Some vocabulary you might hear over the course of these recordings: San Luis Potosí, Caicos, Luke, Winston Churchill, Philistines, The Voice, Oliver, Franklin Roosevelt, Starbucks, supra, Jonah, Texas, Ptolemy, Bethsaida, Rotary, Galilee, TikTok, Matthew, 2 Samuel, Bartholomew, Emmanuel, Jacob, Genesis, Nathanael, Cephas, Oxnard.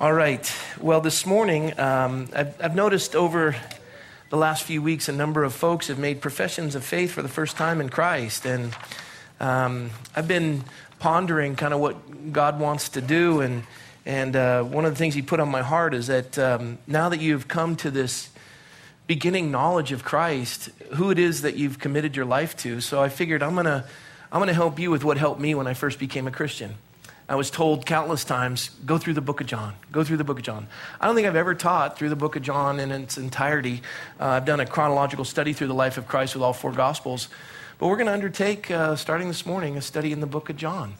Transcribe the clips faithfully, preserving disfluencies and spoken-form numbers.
All right. Well, this morning, um, I've, I've noticed over the last few weeks, a number of folks have made professions of faith for the first time in Christ. And um, I've been pondering kind of what God wants to do. And, and uh, one of the things he put on my heart is that um, now that you've come to this beginning knowledge of Christ, who it is that you've committed your life to. So I figured I'm going to I'm going to help you with what helped me when I first became a Christian. I was told countless times, go through the book of John, go through the book of John. I don't think I've ever taught through the book of John in its entirety. Uh, I've done a chronological study through the life of Christ with all four gospels, but we're going to undertake, uh, starting this morning, a study in the book of John.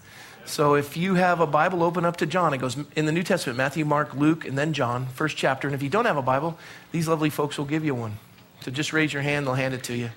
So if you have a Bible, open up to John. It goes in the New Testament, Matthew, Mark, Luke, and then John, first chapter. And if you don't have a Bible, these lovely folks will give you one. So just raise your hand, they'll hand it to you.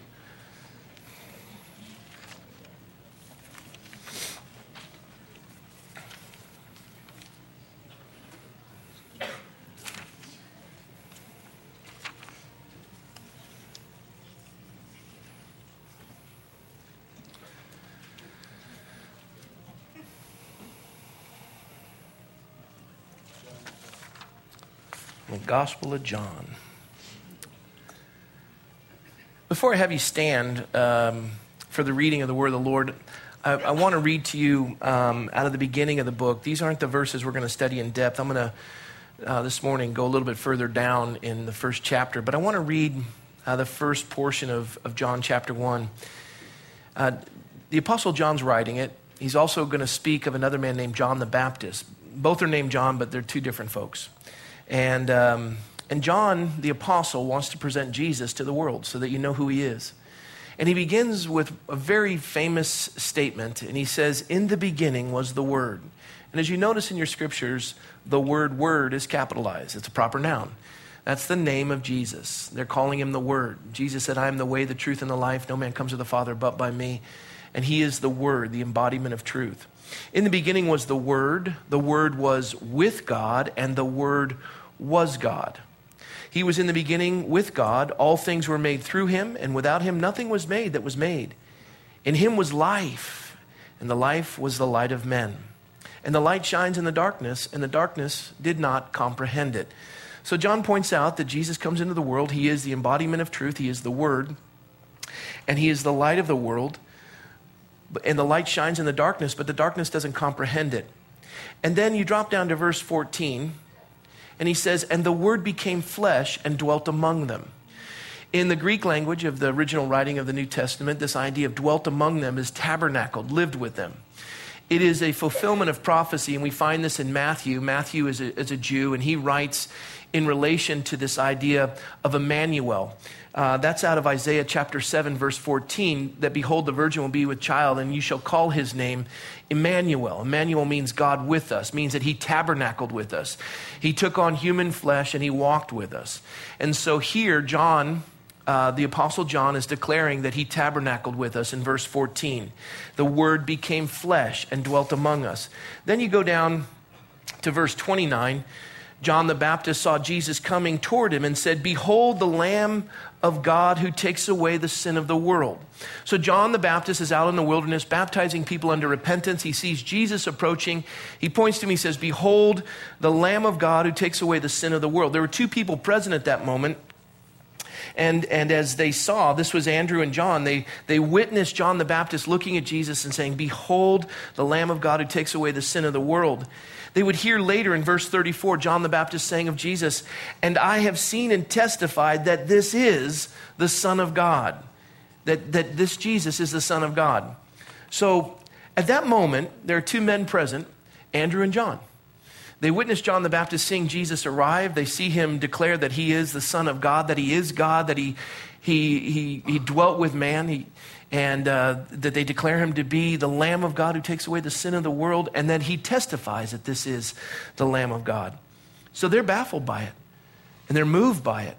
Gospel of John. Before I have you stand um, for the reading of the word of the Lord, I, I want to read to you um, out of the beginning of the book. These aren't the verses we're going to study in depth. I'm going to, uh, this morning, go a little bit further down in the first chapter, but I want to read uh, the first portion of, of John chapter one. Uh, the Apostle John's writing it. He's also going to speak of another man named John the Baptist. Both are named John, but they're two different folks. And um, and John, the apostle, wants to present Jesus to the world so that you know who he is. And he begins with a very famous statement. And he says, in the beginning was the Word. And as you notice in your scriptures, the word word is capitalized. It's a proper noun. That's the name of Jesus. They're calling him the Word. Jesus said, I am the way, the truth, and the life. No man comes to the Father but by me. And he is the Word, the embodiment of truth. In the beginning was the Word. The Word was with God, and the Word was God. He was in the beginning with God. All things were made through him, and without him nothing was made that was made. In him was life, and the life was the light of men. And the light shines in the darkness, and the darkness did not comprehend it. So John points out that Jesus comes into the world. He is the embodiment of truth. He is the Word, and he is the light of the world. And the light shines in the darkness, but the darkness doesn't comprehend it. And then you drop down to verse fourteen, and he says, and the Word became flesh and dwelt among them. In the Greek language of the original writing of the New Testament, this idea of dwelt among them is tabernacled, lived with them. It is a fulfillment of prophecy, and we find this in Matthew. Matthew is a, is a Jew, and he writes in relation to this idea of Emmanuel. Uh, that's out of Isaiah chapter seven, verse fourteen, that behold, the virgin will be with child, and you shall call his name Emmanuel. Emmanuel means God with us, means that he tabernacled with us. He took on human flesh, and he walked with us. And so here, John, uh, the Apostle John, is declaring that he tabernacled with us in verse fourteen. The Word became flesh and dwelt among us. Then you go down to verse twenty-nine. John the Baptist saw Jesus coming toward him and said, behold, the Lamb of God who takes away the sin of the world. So John the Baptist is out in the wilderness, baptizing people under repentance. He sees Jesus approaching. He points to him. He says, behold, the Lamb of God who takes away the sin of the world. There were two people present at that moment. And, and as they saw, this was Andrew and John, they, they witnessed John the Baptist looking at Jesus and saying, behold, the Lamb of God who takes away the sin of the world. They would hear later in verse thirty-four, John the Baptist saying of Jesus, and I have seen and testified that this is the Son of God, that, that this Jesus is the Son of God. So at that moment, there are two men present, Andrew and John. They witness John the Baptist seeing Jesus arrive. They see him declare that he is the Son of God, that he is God, that he he he, he dwelt with man, he, and uh, that they declare him to be the Lamb of God who takes away the sin of the world, and that he testifies that this is the Lamb of God. So they're baffled by it, and they're moved by it.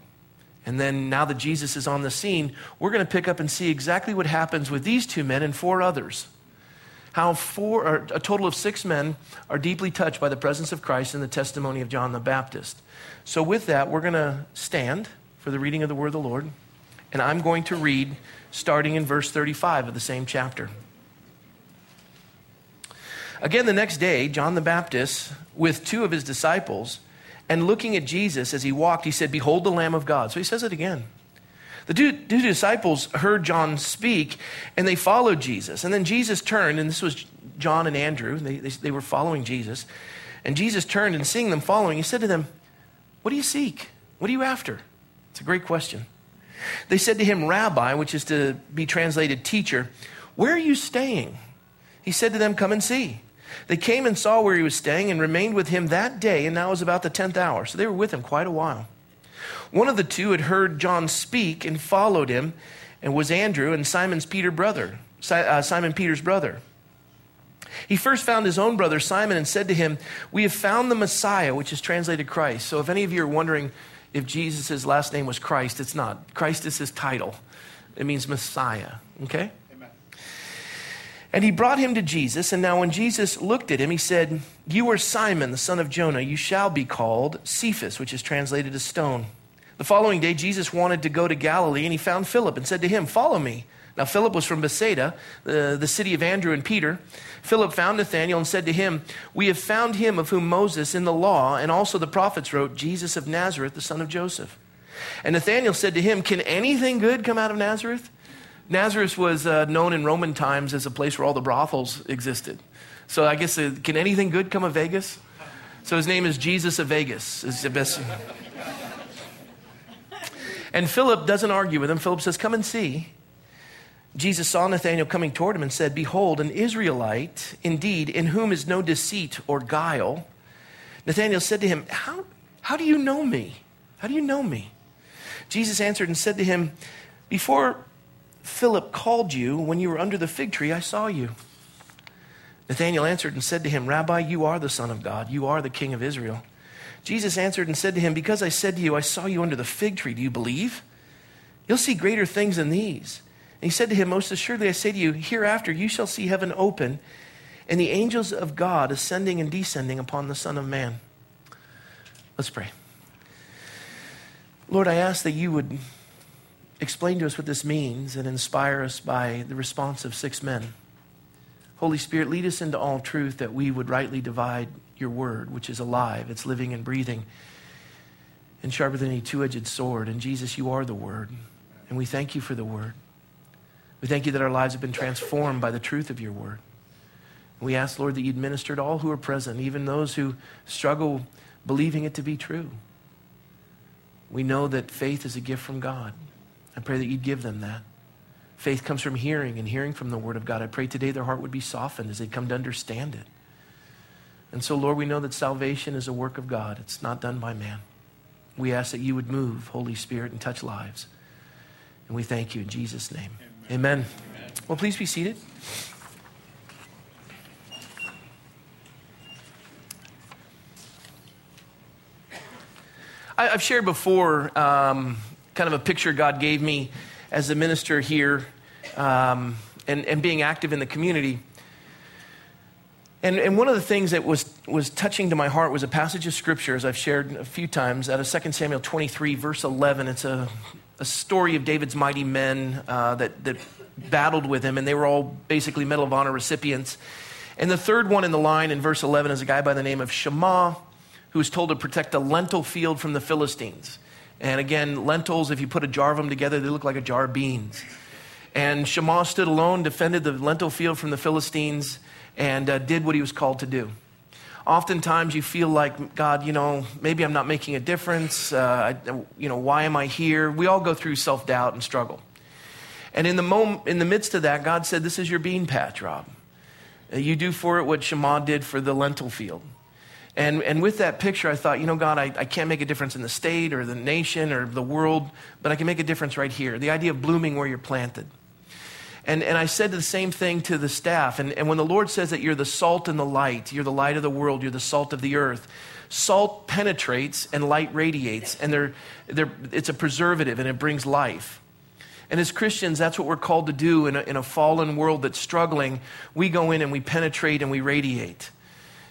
And then now that Jesus is on the scene, we're going to pick up and see exactly what happens with these two men and four others. How four, or a total of six men are deeply touched by the presence of Christ and the testimony of John the Baptist. So with that, we're going to stand for the reading of the word of the Lord. And I'm going to read starting in verse thirty-five of the same chapter. Again, the next day, John the Baptist, with two of his disciples, And looking at Jesus as he walked, he said, "Behold the Lamb of God." So he says it again. The two, two disciples heard John speak, and they followed Jesus. And then Jesus turned, and this was John and Andrew. And they, they, they were following Jesus. And Jesus turned, and seeing them following, he said to them, "What do you seek? What are you after?" It's a great question. They said to him, "Rabbi," which is to be translated teacher, "where are you staying?" He said to them, "Come and see." They came and saw where he was staying and remained with him that day, and now it was about the tenth hour. So they were with him quite a while. One of the two had heard John speak and followed him, and was Andrew and Simon's Peter brother, uh, Simon Peter's brother. He first found his own brother Simon and said to him, "We have found the Messiah," which is translated Christ. So if any of you are wondering if Jesus' last name was Christ, it's not. Christ is his title. It means Messiah, okay? Amen. And he brought him to Jesus, and now when Jesus looked at him, he said, "You are Simon, the son of Jonah. You shall be called Cephas," which is translated as stone. The following day, Jesus wanted to go to Galilee, and he found Philip and said to him, "Follow me." Now, Philip was from Bethsaida, the, the city of Andrew and Peter. Philip found Nathanael and said to him, "We have found him of whom Moses in the law and also the prophets wrote, Jesus of Nazareth, the son of Joseph." And Nathanael said to him, "Can anything good come out of Nazareth?" Nazareth was uh, known in Roman times as a place where all the brothels existed. So I guess, uh, can anything good come of Vegas? So his name is Jesus of Vegas. Is the best. And Philip doesn't argue with him. Philip says, "Come and see." Jesus saw Nathanael coming toward him and said, "Behold, an Israelite, indeed, in whom is no deceit or guile." Nathanael said to him, how, how do you know me? How do you know me? Jesus answered and said to him, "Before Philip called you, when you were under the fig tree, I saw you." Nathanael answered and said to him, "Rabbi, you are the Son of God. You are the King of Israel." Jesus answered and said to him, "Because I said to you, I saw you under the fig tree, do you believe? You'll see greater things than these." And he said to him, "Most assuredly, I say to you, hereafter you shall see heaven open and the angels of God ascending and descending upon the Son of Man." Let's pray. Lord, I ask that you would explain to us what this means and inspire us by the response of six men. Holy Spirit, lead us into all truth that we would rightly divide your word, which is alive, it's living and breathing, and sharper than any two-edged sword. And Jesus, you are the word, and we thank you for the word. We thank you that our lives have been transformed by the truth of your word. We ask, Lord, that you'd minister to all who are present, even those who struggle believing it to be true. We know that faith is a gift from God. I pray that you'd give them that. Faith comes from hearing and hearing from the word of God. I pray today their heart would be softened as they come to understand it. And so, Lord, we know that salvation is a work of God. It's not done by man. We ask that you would move, Holy Spirit, and touch lives. And we thank you in Jesus' name. Amen. Amen. Amen. Well, please be seated. I, I've shared before um, kind of a picture God gave me as a minister here um, and, and being active in the community. And, and one of the things that was, was touching to my heart was a passage of Scripture, as I've shared a few times, out of Second Samuel twenty-three, verse eleven. It's a... a story of David's mighty men uh, that, that battled with him, and they were all basically Medal of Honor recipients. And the third one in the line in verse eleven is a guy by the name of Shammah, who was told to protect a lentil field from the Philistines. And again, lentils, if you put a jar of them together, they look like a jar of beans. And Shammah stood alone, defended the lentil field from the Philistines, and uh, did what he was called to do. Oftentimes you feel like, God, you know, maybe I'm not making a difference. Uh, I, you know, why am I here? We all go through self-doubt and struggle. And in the moment, in the midst of that, God said, "This is your bean patch, Rob. Uh, you do for it what Shammah did for the lentil field." And and with that picture, I thought, you know, God, I, I can't make a difference in the state or the nation or the world, but I can make a difference right here. The idea of blooming where you're planted. And and I said the same thing to the staff. And, and when the Lord says that you're the salt and the light, you're the light of the world, you're the salt of the earth, salt penetrates and light radiates. And they're, they're, it's a preservative and it brings life. And as Christians, that's what we're called to do in a, in a fallen world that's struggling. We go in and we penetrate and we radiate.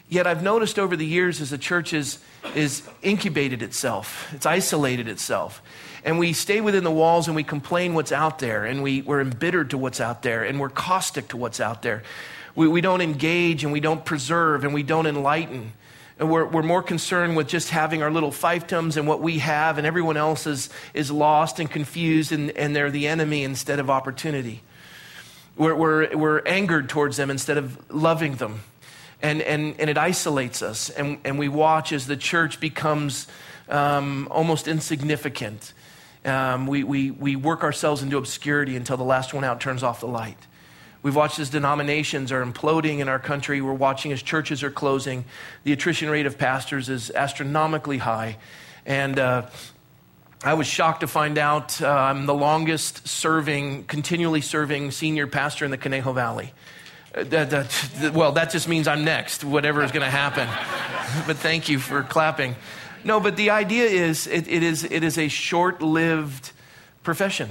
Yet I've noticed over the years as the church is, is incubated itself, it's isolated itself. And we stay within the walls and we complain what's out there, and we, we're embittered to what's out there, and we're caustic to what's out there. We, we don't engage and we don't preserve and we don't enlighten. And we're, we're more concerned with just having our little fiefdoms and what we have, and everyone else is, is lost and confused, and, and they're the enemy instead of opportunity. We're, we're, we're angered towards them instead of loving them. And, and, and it isolates us. And, and we watch as the church becomes um, almost insignificant. Um, we, we, we work ourselves into obscurity until the last one out turns off the light. We've watched as denominations are imploding in our country. We're watching as churches are closing. The attrition rate of pastors is astronomically high. And uh, I was shocked to find out uh, I'm the longest serving, continually serving senior pastor in the Conejo Valley. Uh, that, that, well, that just means I'm next, whatever is going to happen. But thank you for clapping. No, but the idea is it, it is it is a short-lived profession.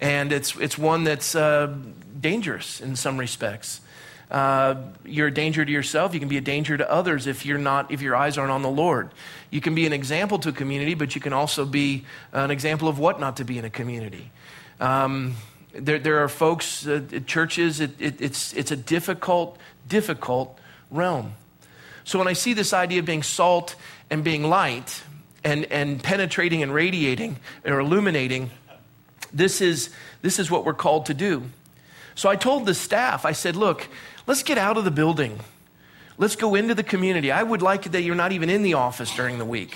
And it's it's one that's uh, dangerous in some respects. Uh, you're a danger to yourself. You can be a danger to others if you're not if your eyes aren't on the Lord. You can be an example to a community, but you can also be an example of what not to be in a community. Um, there there are folks, uh, at churches. It, it, it's it's a difficult difficult realm. So when I see this idea of being salt and being light and and penetrating and radiating or illuminating. This is this is what we're called to do. So I told the staff, I said, look, let's get out of the building. Let's go into the community. I would like it that you're not even in the office during the week.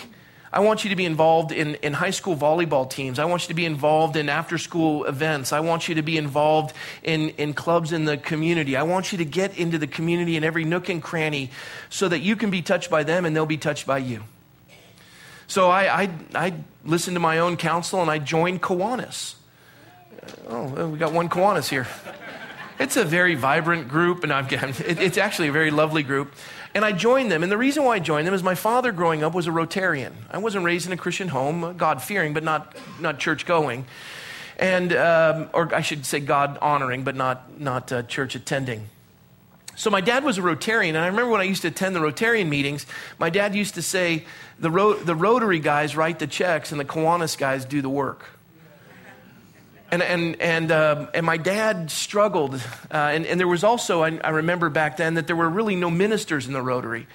I want you to be involved in, in high school volleyball teams. I want you to be involved in after-school events. I want you to be involved in, in clubs in the community. I want you to get into the community in every nook and cranny so that you can be touched by them and they'll be touched by you. So I, I, I listened to my own counsel and I joined Kiwanis. Oh, we got one Kiwanis here. It's a very vibrant group, and I'm it's actually a very lovely group. And I joined them, and the reason why I joined them is my father growing up was a Rotarian. I wasn't raised in a Christian home, God-fearing, but not, not church-going. And, um, or I should say God-honoring, but not, not uh, church-attending. So my dad was a Rotarian, and I remember when I used to attend the Rotarian meetings, my dad used to say, the, ro- the Rotary guys write the checks, and the Kiwanis guys do the work. And and and uh, and my dad struggled, uh, and and there was also I, I remember back then that there were really no ministers in the Rotary,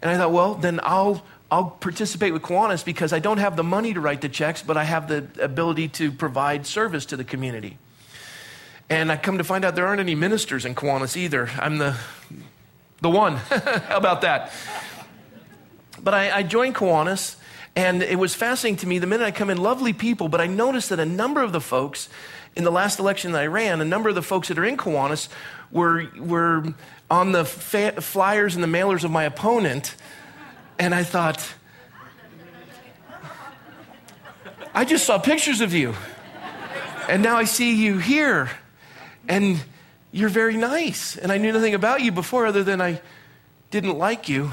and I thought, well, then I'll I'll participate with Kiwanis because I don't have the money to write the checks, but I have the ability to provide service to the community. And I come to find out there aren't any ministers in Kiwanis either. I'm the the one. How about that? But I, I joined Kiwanis. And it was fascinating to me the minute I come in, lovely people, but I noticed that a number of the folks in the last election that I ran, a number of the folks that are in Kiwanis were, were on the fa- flyers and the mailers of my opponent. And I thought, I just saw pictures of you. And now I see you here. And you're very nice. And I knew nothing about you before other than I didn't like you.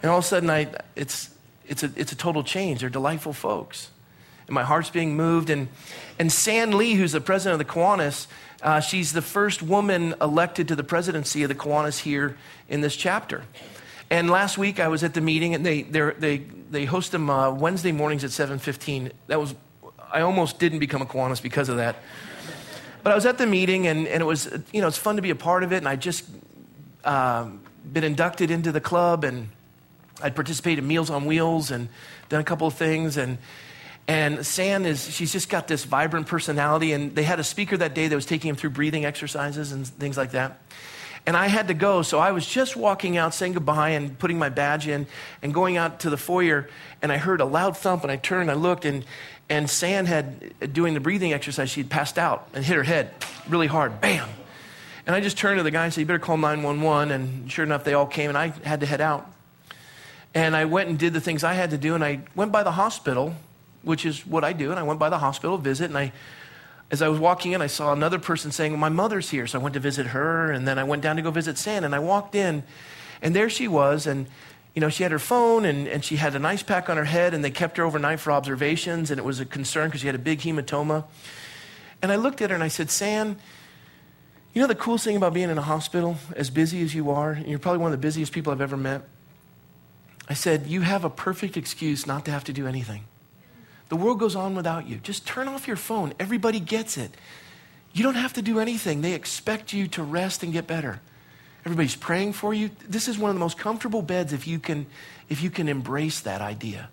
And all of a sudden, I, it's, it's, a, it's a total change. They're delightful folks. And my heart's being moved. And, and San Lee, who's the president of the Kiwanis, uh, she's the first woman elected to the presidency of the Kiwanis here in this chapter. And last week, I was at the meeting, and they they they host them uh, Wednesday mornings at seven fifteen. That was, I almost didn't become a Kiwanis because of that. But I was at the meeting, and, and it was, you know, it's fun to be a part of it. And I just uh, been inducted into the club, and I'd participated in Meals on Wheels and done a couple of things. And and San is, she's just got this vibrant personality. And they had a speaker that day that was taking him through breathing exercises and things like that. And I had to go. So I was just walking out, saying goodbye and putting my badge in and going out to the foyer. And I heard a loud thump and I turned, I looked, and, and San had, doing the breathing exercise, she had passed out and hit her head really hard. Bam. And I just turned to the guy and said, you better call nine one one. And sure enough, they all came and I had to head out. And I went and did the things I had to do, and I went by the hospital, which is what I do, and I went by the hospital to visit, and I, as I was walking in, I saw another person saying, well, my mother's here, so I went to visit her, and then I went down to go visit San, and I walked in, and there she was, and you know, she had her phone, and, and she had an ice pack on her head, and they kept her overnight for observations, and it was a concern because she had a big hematoma. And I looked at her, and I said, San, you know the coolest thing about being in a hospital, as busy as you are, and you're probably one of the busiest people I've ever met, I said, you have a perfect excuse not to have to do anything. The world goes on without you. Just turn off your phone. Everybody gets it. You don't have to do anything. They expect you to rest and get better. Everybody's praying for you. This is one of the most comfortable beds if you can, if you can embrace that idea.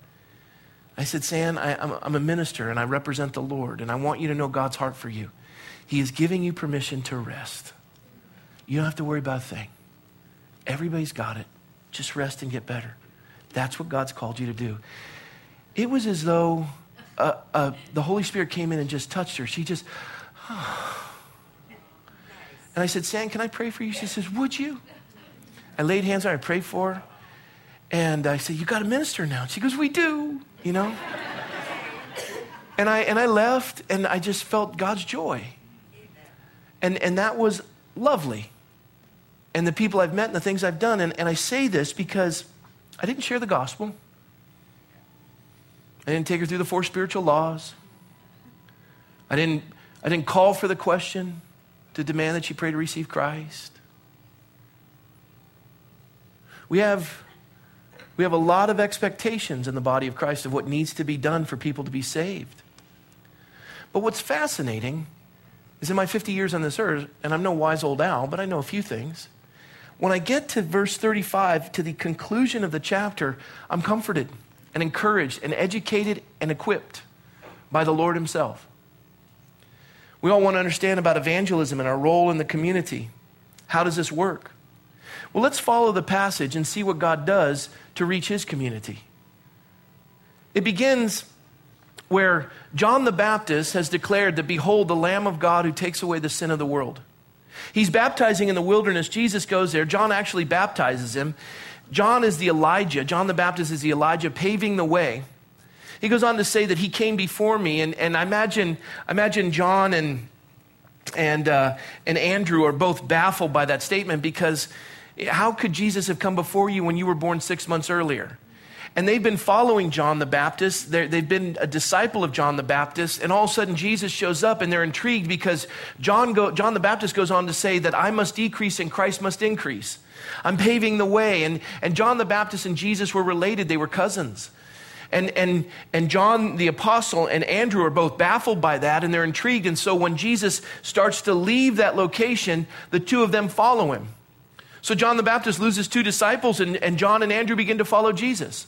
I said, San, I, I'm, I'm a minister and I represent the Lord, and I want you to know God's heart for you. He is giving you permission to rest. You don't have to worry about a thing. Everybody's got it. Just rest and get better. That's what God's called you to do. It was as though uh, uh, the Holy Spirit came in and just touched her. She just, oh. And I said, San, can I pray for you? She says, would you? I laid hands on her, I prayed for her. And I said, you got a minister now. And she goes, we do, you know. and I and I left, and I just felt God's joy. And, and that was lovely. And the people I've met and the things I've done. And, and I say this because I didn't share the gospel. I didn't take her through the four spiritual laws. I didn't, I didn't call for the question to demand that she pray to receive Christ. We have, we have a lot of expectations in the body of Christ of what needs to be done for people to be saved. But what's fascinating is in my fifty years on this earth, and I'm no wise old owl, but I know a few things. When I get to verse thirty-five, to the conclusion of the chapter, I'm comforted and encouraged and educated and equipped by the Lord himself. We all want to understand about evangelism and our role in the community. How does this work? Well, let's follow the passage and see what God does to reach his community. It begins where John the Baptist has declared that, behold, the Lamb of God who takes away the sin of the world. He's baptizing in the wilderness. Jesus goes there. John actually baptizes him. John is the Elijah. John the Baptist is the Elijah paving the way. He goes on to say that he came before me. And, and I imagine, imagine John and, and, uh, and Andrew are both baffled by that statement, because how could Jesus have come before you when you were born six months earlier? And they've been following John the Baptist. They're, they've been a disciple of John the Baptist. And all of a sudden, Jesus shows up, and they're intrigued because John, go, John the Baptist goes on to say that I must decrease and Christ must increase. I'm paving the way. And, and John the Baptist and Jesus were related. They were cousins. And, and, and John the Apostle and Andrew are both baffled by that, and they're intrigued. And so when Jesus starts to leave that location, the two of them follow him. So John the Baptist loses two disciples, and, and John and Andrew begin to follow Jesus.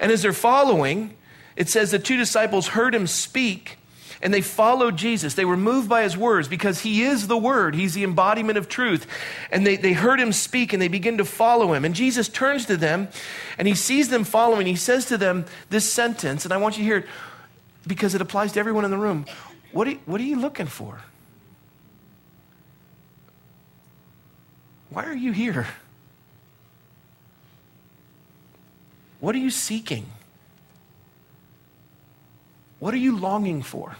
And as they're following, it says the two disciples heard him speak, and they followed Jesus. They were moved by his words, because he is the word. He's the embodiment of truth. And they, they heard him speak, and they begin to follow him. And Jesus turns to them, and he sees them following. He says to them this sentence, and I want you to hear it because it applies to everyone in the room. What are, what are you looking for? Why are you here? What are you seeking? What are you longing for?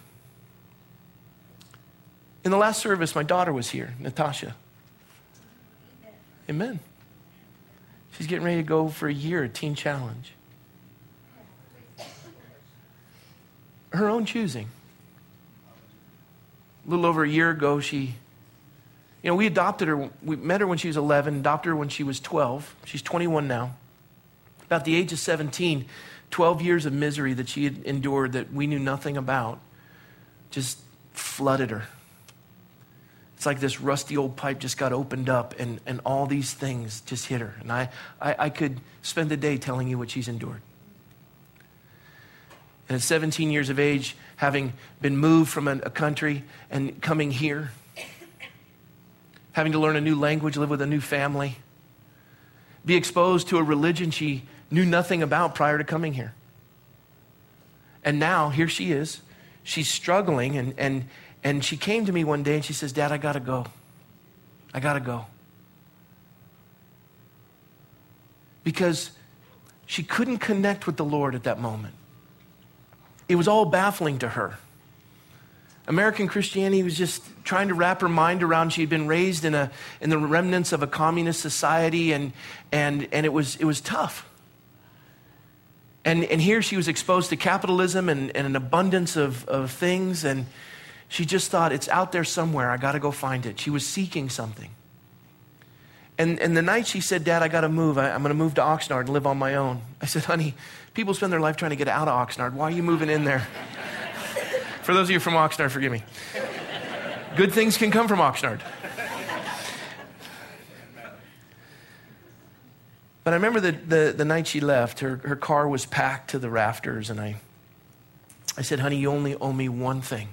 In the last service, my daughter was here, Natasha. Amen. She's getting ready to go for a year at Teen Challenge. Her own choosing. A little over a year ago, she, you know, we adopted her. We met her when she was eleven, adopted her when she was twelve. She's twenty-one now. About the age of seventeen, twelve years of misery that she had endured that we knew nothing about just flooded her. It's like this rusty old pipe just got opened up, and, and all these things just hit her. And I, I, I could spend a day telling you what she's endured. And at seventeen years of age, having been moved from a, a country and coming here, having to learn a new language, live with a new family, be exposed to a religion she knew nothing about prior to coming here. And now, here she is. She's struggling, and, and, and she came to me one day, and she says, Dad, I gotta go. I gotta go. Because she couldn't connect with the Lord at that moment. It was all baffling to her. American Christianity was just trying to wrap her mind around. She had been raised in a in the remnants of a communist society, and and and it was it was tough. And and here she was exposed to capitalism and, and an abundance of, of things, and she just thought, it's out there somewhere, I gotta go find it. She was seeking something. And and the night she said, Dad, I gotta move. I, I'm gonna move to Oxnard and live on my own. I said, honey, people spend their life trying to get out of Oxnard. Why are you moving in there? For those of you from Oxnard, forgive me. Good things can come from Oxnard. But I remember the, the, the night she left, her, her car was packed to the rafters. And I, I said, honey, you only owe me one thing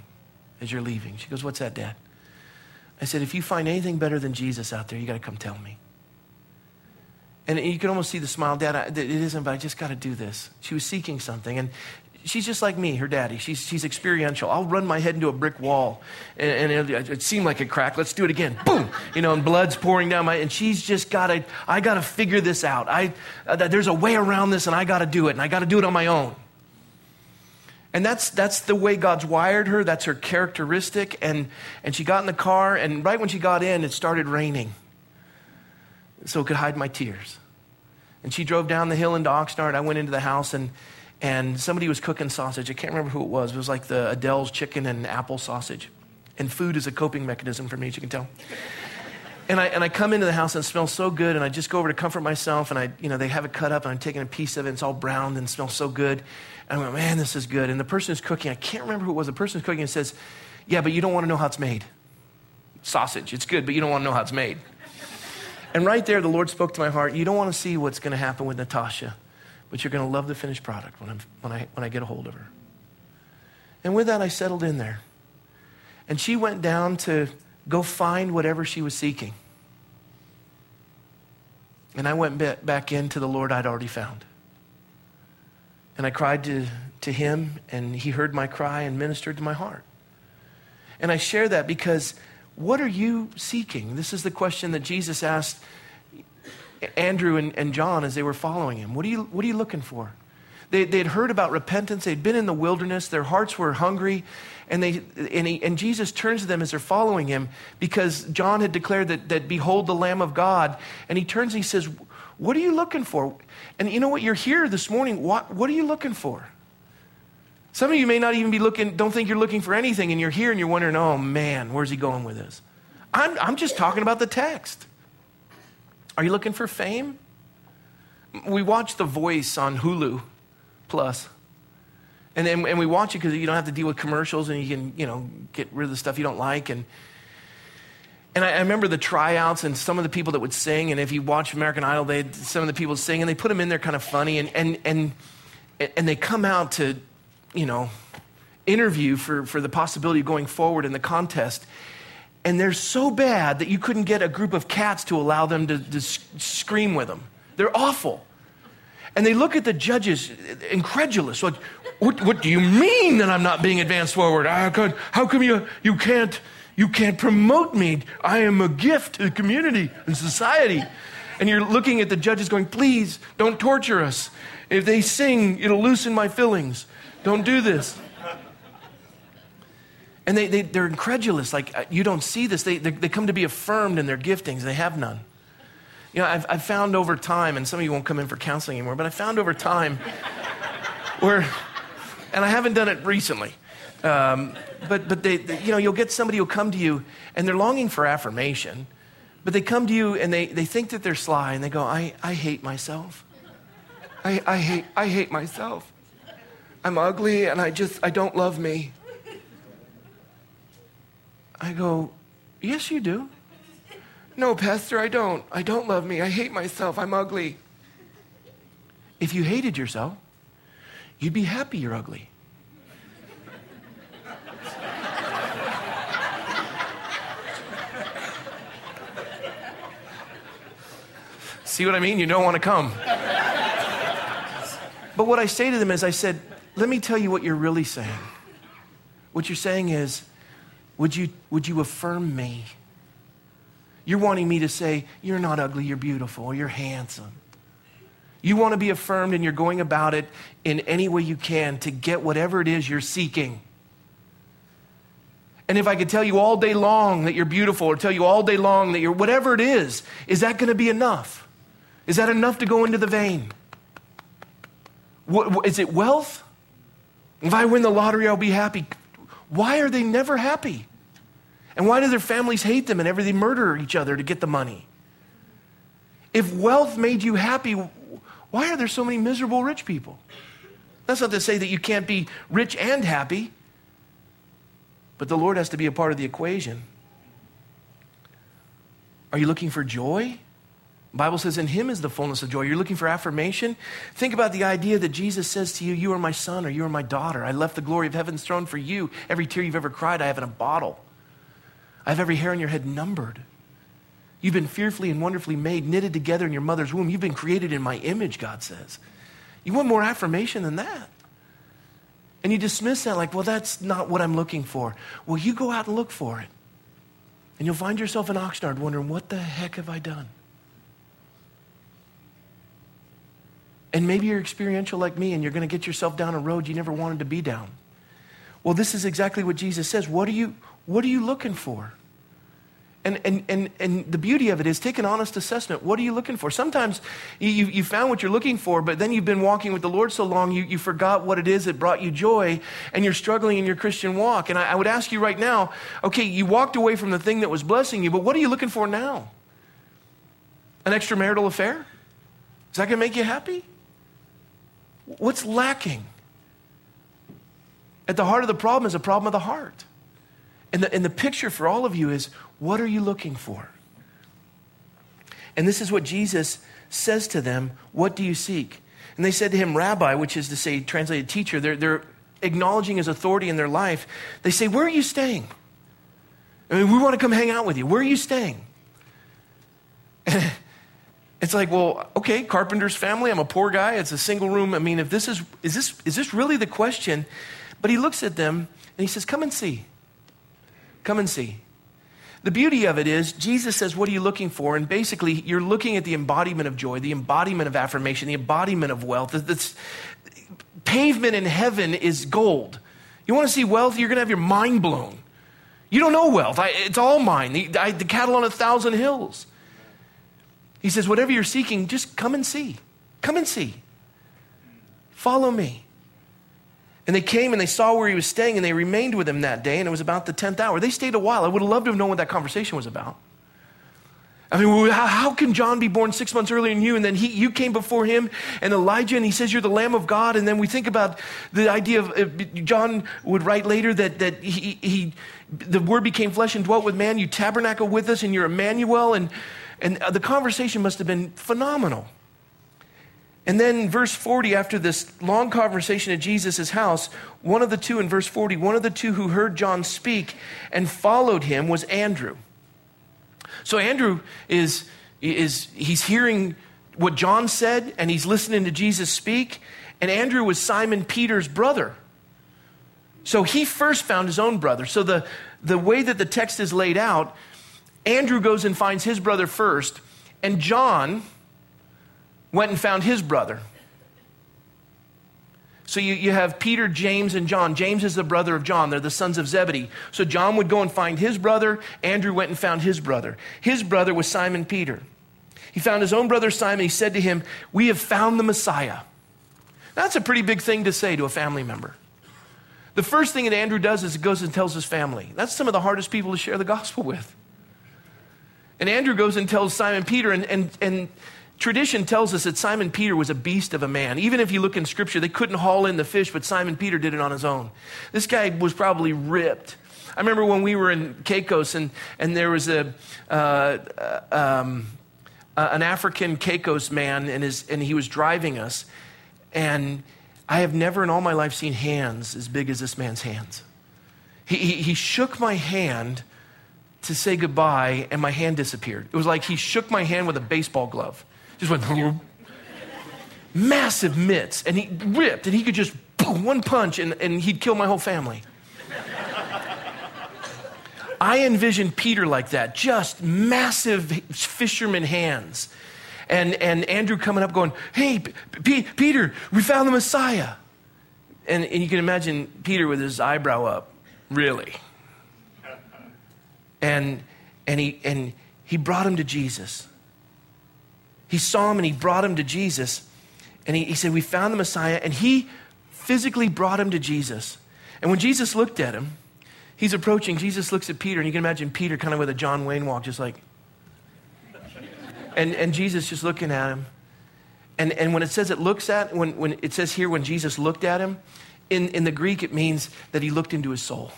as you're leaving. She goes, what's that, Dad? I said, if you find anything better than Jesus out there, you got to come tell me. And you can almost see the smile. Dad, I, it isn't, but I just got to do this. She was seeking something. And she's just like me, her daddy. She's, she's experiential. I'll run my head into a brick wall. And, and it, it seemed like a crack. Let's do it again. Boom. You know, and blood's pouring down my, and she's just got to, I got to figure this out. I, uh, there's a way around this and I got to do it. And I got to do it on my own. And that's that's the way God's wired her. That's her characteristic. And, and she got in the car, and right when she got in, it started raining, so it could hide my tears. And she drove down the hill into Oxnard. I went into the house, and and somebody was cooking sausage. I can't remember who it was. It was like the Adele's chicken and apple sausage. And food is a coping mechanism for me, as you can tell. And I, and I come into the house and it smells so good, and I just go over to comfort myself, and I, you know, they have it cut up, and I'm taking a piece of it, and it's all browned and smells so good. And I went, man, this is good. And the person who's cooking, I can't remember who it was, the person who's cooking and says, yeah, but you don't want to know how it's made. Sausage, it's good, but you don't want to know how it's made. And right there, the Lord spoke to my heart, you don't want to see what's going to happen with Natasha, but you're going to love the finished product when, I'm, when, I, when I get a hold of her. And with that, I settled in there. And she went down to go find whatever she was seeking. And I went back into the Lord I'd already found. And I cried to, to him, and he heard my cry and ministered to my heart. And I share that because what are you seeking? This is the question that Jesus asked Andrew and, and John as they were following him. What are you, what are you looking for? They, they'd heard about repentance. They'd been in the wilderness. Their hearts were hungry. And, they, and, he, and Jesus turns to them as they're following him, because John had declared that, that behold the Lamb of God. And he turns and he says, what are you looking for? And you know what? You're here this morning. What, what are you looking for? Some of you may not even be looking, don't think you're looking for anything, and you're here and you're wondering, oh man, where's he going with this? I'm, I'm just talking about the text. Are you looking for fame? We watch The Voice on Hulu Plus. And, and, and we watch it because you don't have to deal with commercials, and you can, you know, get rid of the stuff you don't like. And And I remember the tryouts and some of the people that would sing. And if you watch American Idol, they some of the people would sing, and they put them in there kind of funny. And and and and they come out to, you know, interview for, for the possibility of going forward in the contest. And they're so bad that you couldn't get a group of cats to allow them to, to scream with them. They're awful. And they look at the judges incredulous, like, what, what do you mean that I'm not being advanced forward? How could, how come you you can't? You can't promote me. I am a gift to the community and society. And you're looking at the judges going, please, don't torture us. If they sing, it'll loosen my feelings. Don't do this. And they, they, they're incredulous. Like, you don't see this. They, they, they come to be affirmed in their giftings. They have none. You know, I've, I've found over time, and some of you won't come in for counseling anymore, but I found over time where, and I haven't done it recently, Um, but, but they, they, you know, you'll get somebody who'll come to you and they're longing for affirmation, but they come to you and they, they think that they're sly, and they go, I, I hate myself. I, I hate, I hate myself. I'm ugly, and I just, I don't love me. I go, yes, you do. No, Pastor, I don't. I don't love me. I hate myself. I'm ugly. If you hated yourself, you'd be happy you're ugly. See what I mean? You don't want to come. But what I say to them is, I said, let me tell you what you're really saying. What you're saying is, would you, would you affirm me? You're wanting me to say, you're not ugly, you're beautiful, or you're handsome. You want to be affirmed, and you're going about it in any way you can to get whatever it is you're seeking. And if I could tell you all day long that you're beautiful, or tell you all day long that you're whatever it is, is that going to be enough? Is that enough to go into the vein? What, what, is it wealth? If I win the lottery, I'll be happy. Why are they never happy? And why do their families hate them and everything murder each other to get the money? If wealth made you happy, why are there so many miserable rich people? That's not to say that you can't be rich and happy, but the Lord has to be a part of the equation. Are you looking for joy? The Bible says in him is the fullness of joy. You're looking for affirmation? Think about the idea that Jesus says to you, you are my son or you are my daughter. I left the glory of heaven's throne for you. Every tear you've ever cried, I have in a bottle. I have every hair on your head numbered. You've been fearfully and wonderfully made, knitted together in your mother's womb. You've been created in my image, God says. You want more affirmation than that? And you dismiss that like, well, that's not what I'm looking for. Well, you go out and look for it. And you'll find yourself in Oxnard wondering, what the heck have I done? And maybe you're experiential like me and you're going to get yourself down a road you never wanted to be down. Well, this is exactly what Jesus says. What are you, what are you looking for? And, and, and, and the beauty of it is take an honest assessment. What are you looking for? Sometimes you, you found what you're looking for, but then you've been walking with the Lord so long, you, you forgot what it is that brought you joy, and you're struggling in your Christian walk. And I, I would ask you right now, okay, you walked away from the thing that was blessing you, but what are you looking for now? An extramarital affair? Is that going to make you happy? What's lacking? At the heart of the problem is a problem of the heart. And the, and the picture for all of you is, what are you looking for? And this is what Jesus says to them, what do you seek? And they said to him, Rabbi, which is to say, translated teacher. They're, they're acknowledging his authority in their life. They say, where are you staying? I mean, we want to come hang out with you. Where are you staying? It's like, well, okay, carpenter's family. I'm a poor guy. It's a single room. I mean, if this is, is this, is this really the question? But he looks at them and he says, come and see. Come and see. The beauty of it is, Jesus says, what are you looking for? And basically, you're looking at the embodiment of joy, the embodiment of affirmation, the embodiment of wealth. That's, pavement in heaven is gold. You want to see wealth? You're going to have your mind blown. You don't know wealth. I, it's all mine. The, I, the cattle on a thousand hills. He says, whatever you're seeking, just come and see. Come and see. Follow me. And they came and they saw where he was staying and they remained with him that day, and it was about the tenth hour. They stayed a while. I would have loved to have known what that conversation was about. I mean, how can John be born six months earlier than you, and then he, you came before him and Elijah, and he says you're the Lamb of God, and then we think about the idea of, uh, John would write later that, that he, he, the word became flesh and dwelt with man, you tabernacle with us, and you're Emmanuel, and, and the conversation must have been phenomenal. And then verse forty, after this long conversation at Jesus' house, one of the two in verse forty, one of the two who heard John speak and followed him was Andrew. So Andrew is, is he's hearing what John said and he's listening to Jesus speak. And Andrew was Simon Peter's brother. So he first found his own brother. So the, the way that the text is laid out, Andrew goes and finds his brother first, and John went and found his brother. So you, you have Peter, James, and John. James is the brother of John. They're the sons of Zebedee. So John would go and find his brother. Andrew went and found his brother. His brother was Simon Peter. He found his own brother Simon. He said to him, we have found the Messiah. That's a pretty big thing to say to a family member. The first thing that Andrew does is he goes and tells his family. That's some of the hardest people to share the gospel with. And Andrew goes and tells Simon Peter, and and and tradition tells us that Simon Peter was a beast of a man. Even if you look in Scripture, they couldn't haul in the fish, but Simon Peter did it on his own. This guy was probably ripped. I remember when we were in Caicos, and, and there was a uh, um, uh, an African Caicos man, and, his, and he was driving us. And I have never in all my life seen hands as big as this man's hands. He, he, he shook my hand to say goodbye, and my hand disappeared. It was like he shook my hand with a baseball glove. Just went, massive mitts, and he ripped, and he could just, boom, one punch, and, and he'd kill my whole family. I envisioned Peter like that, just massive fisherman hands. And, and Andrew coming up going, hey, P- P- Peter, we found the Messiah. And, and you can imagine Peter with his eyebrow up, really. And, and, he, and he brought him to Jesus. He saw him and he brought him to Jesus. And he, he said, we found the Messiah. And he physically brought him to Jesus. And when Jesus looked at him, he's approaching. Jesus looks at Peter. And you can imagine Peter kind of with a John Wayne walk, just like. And, and Jesus just looking at him. And, and when it says it looks at, when, when it says here, when Jesus looked at him, in, in the Greek, it means that he looked into his soul.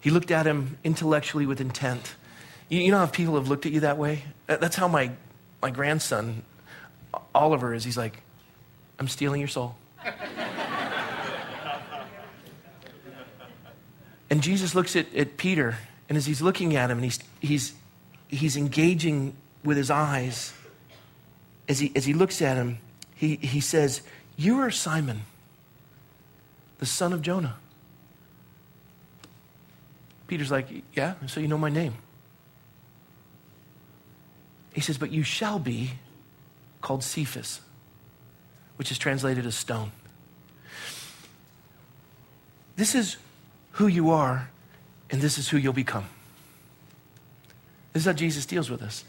He looked at him intellectually with intent. You, you know how people have looked at you that way? That's how my my grandson, Oliver, is he's like, I'm stealing your soul. And Jesus looks at, at Peter, and as he's looking at him, and he's, he's, he's engaging with his eyes, as he, as he looks at him, he, he says, you are Simon, the son of Jonah. Peter's like, yeah, so you know my name. He says, but you shall be called Cephas, which is translated as stone. This is who you are, and this is who you'll become. This is how Jesus deals with us.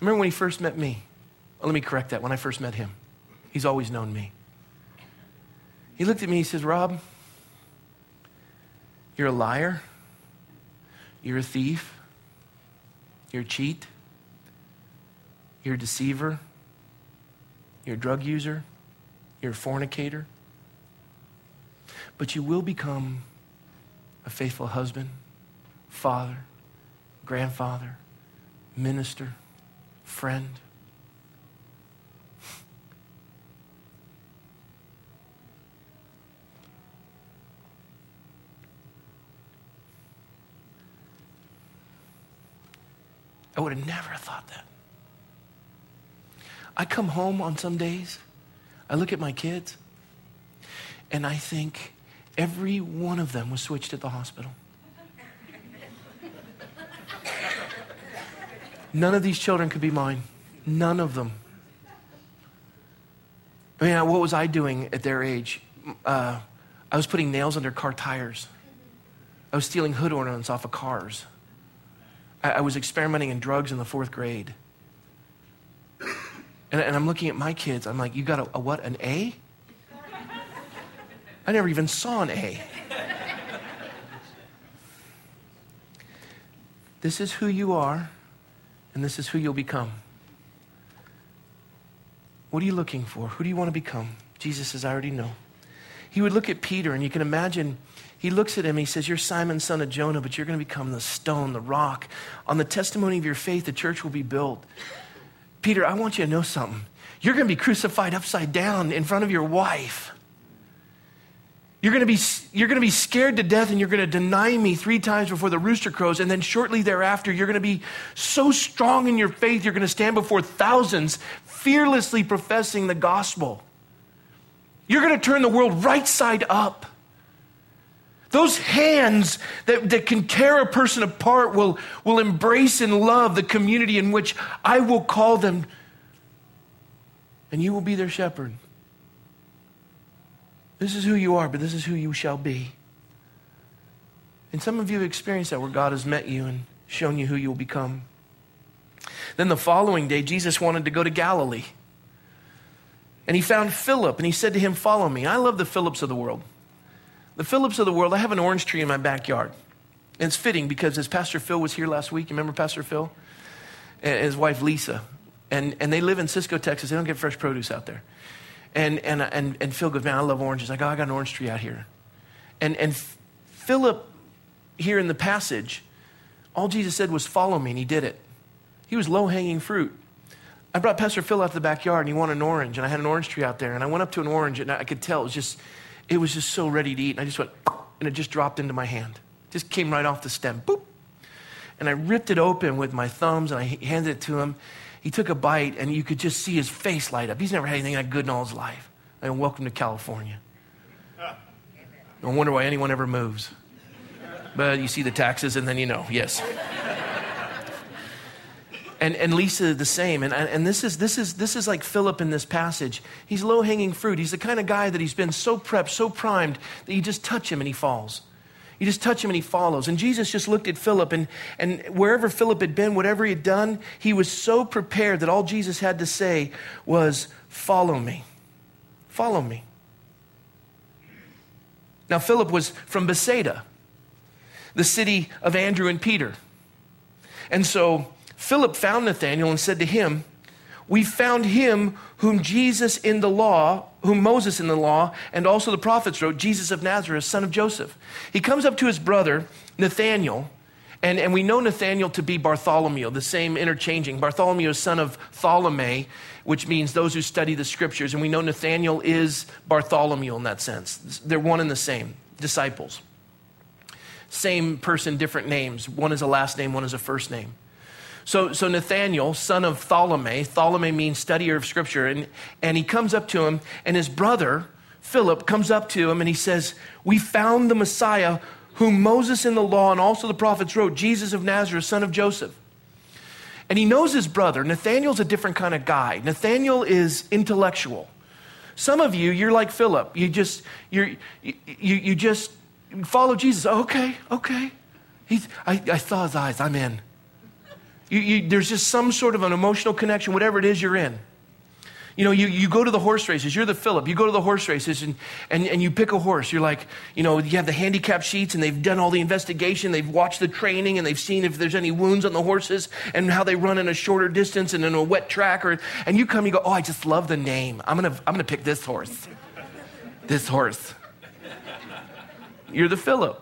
Remember when he first met me? Well, let me correct that. When I first met him, he's always known me. He looked at me, he says, Rob, you're a liar. You're a thief. You're a cheat. You're a deceiver. You're a drug user. You're a fornicator. But you will become a faithful husband, father, grandfather, minister, friend. I would have never thought that. I come home on some days, I look at my kids, and I think every one of them was switched at the hospital. None of these children could be mine. None of them. I mean, what was I doing at their age? Uh, I was putting nails under car tires. I was stealing hood ornaments off of cars. I, I was experimenting in drugs in the fourth grade. And, and I'm looking at my kids. I'm like, you got a, a what, an A? I never even saw an A. This is who you are, and this is who you'll become. What are you looking for? Who do you want to become? Jesus says, I already know. He would look at Peter, and you can imagine, he looks at him, and he says, you're Simon, son of Jonah, but you're going to become the stone, the rock. On the testimony of your faith, the church will be built. Peter, I want you to know something. You're going to be crucified upside down in front of your wife. You're going to be, you're going to be scared to death, and you're going to deny me three times before the rooster crows. And then shortly thereafter, you're going to be so strong in your faith, you're going to stand before thousands, fearlessly professing the gospel. You're going to turn the world right side up. Those hands that, that can tear a person apart will, will embrace and love the community in which I will call them. And you will be their shepherd. This is who you are, but this is who you shall be. And some of you have experienced that where God has met you and shown you who you will become. Then the following day, Jesus wanted to go to Galilee. And he found Philip, and he said to him, follow me. I love the Philips of the world. The Phillips of the world, I have an orange tree in my backyard. And it's fitting because as Pastor Phil was here last week, you remember Pastor Phil? And his wife Lisa. And, and they live in Cisco, Texas. They don't get fresh produce out there. And, and, and, and Phil goes, man, I love oranges. I go, I got an orange tree out here. And, and Philip, here in the passage, all Jesus said was, follow me, and he did it. He was low-hanging fruit. I brought Pastor Phil out to the backyard, and he wanted an orange, and I had an orange tree out there. And I went up to an orange, and I could tell it was just... It was just so ready to eat. And I just went, and it just dropped into my hand. Just came right off the stem, boop. And I ripped it open with my thumbs, and I handed it to him. He took a bite, and you could just see his face light up. He's never had anything that good in all his life. And welcome to California. No wonder why anyone ever moves. But you see the taxes, and then you know, yes. And, and Lisa the same. And, and this is this is this is like Philip in this passage. He's low-hanging fruit. He's the kind of guy that he's been so prepped, so primed, that you just touch him and he falls. You just touch him and he follows. And Jesus just looked at Philip, and, and wherever Philip had been, whatever he had done, he was so prepared that all Jesus had to say was, follow me. Follow me. Now Philip was from Bethsaida, the city of Andrew and Peter. And so Philip found Nathanael and said to him, we found him whom Jesus in the law, whom Moses in the law, and also the prophets wrote, Jesus of Nazareth, son of Joseph. He comes up to his brother, Nathanael, And, and we know Nathanael to be Bartholomew, the same interchanging. Bartholomew is son of Ptolemy, which means those who study the scriptures. And we know Nathanael is Bartholomew in that sense. They're one and the same, disciples. Same person, different names. One is a last name, one is a first name. So, so Nathanael, son of Ptolemy, Ptolemy means studier of scripture, and, and he comes up to him, and his brother, Philip, comes up to him, and he says, "We found the Messiah, whom Moses in the law and also the prophets wrote, Jesus of Nazareth, son of Joseph." And he knows his brother. Nathanael's a different kind of guy. Nathanael is intellectual. Some of you, you're like Philip. You just, you're, you, you, you just follow Jesus. Okay, okay. He's, I, I saw his eyes. I'm in. You, you, there's just some sort of an emotional connection, whatever it is you're in. You know, you, you go to the horse races. You're the Philip. You go to the horse races and, and, and you pick a horse. You're like, you know, you have the handicap sheets and they've done all the investigation. They've watched the training and they've seen if there's any wounds on the horses and how they run in a shorter distance and in a wet track. Or, and you come, you go, "Oh, I just love the name. I'm going to I'm gonna pick this horse. This horse." You're the Philip.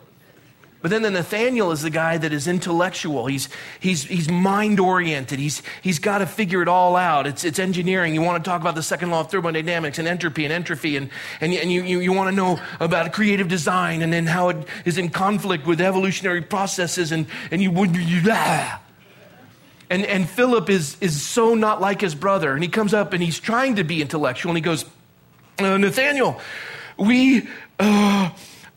But then the Nathanael is the guy that is intellectual. He's he's he's mind-oriented. He's he's got to figure it all out. It's it's engineering. You want to talk about the second law of thermodynamics and entropy and entropy and and, and you, you you want to know about creative design and then how it is in conflict with evolutionary processes and and you would you ah. And and Philip is is so not like his brother, and he comes up and he's trying to be intellectual, and he goes, uh, "Nathanael, we uh,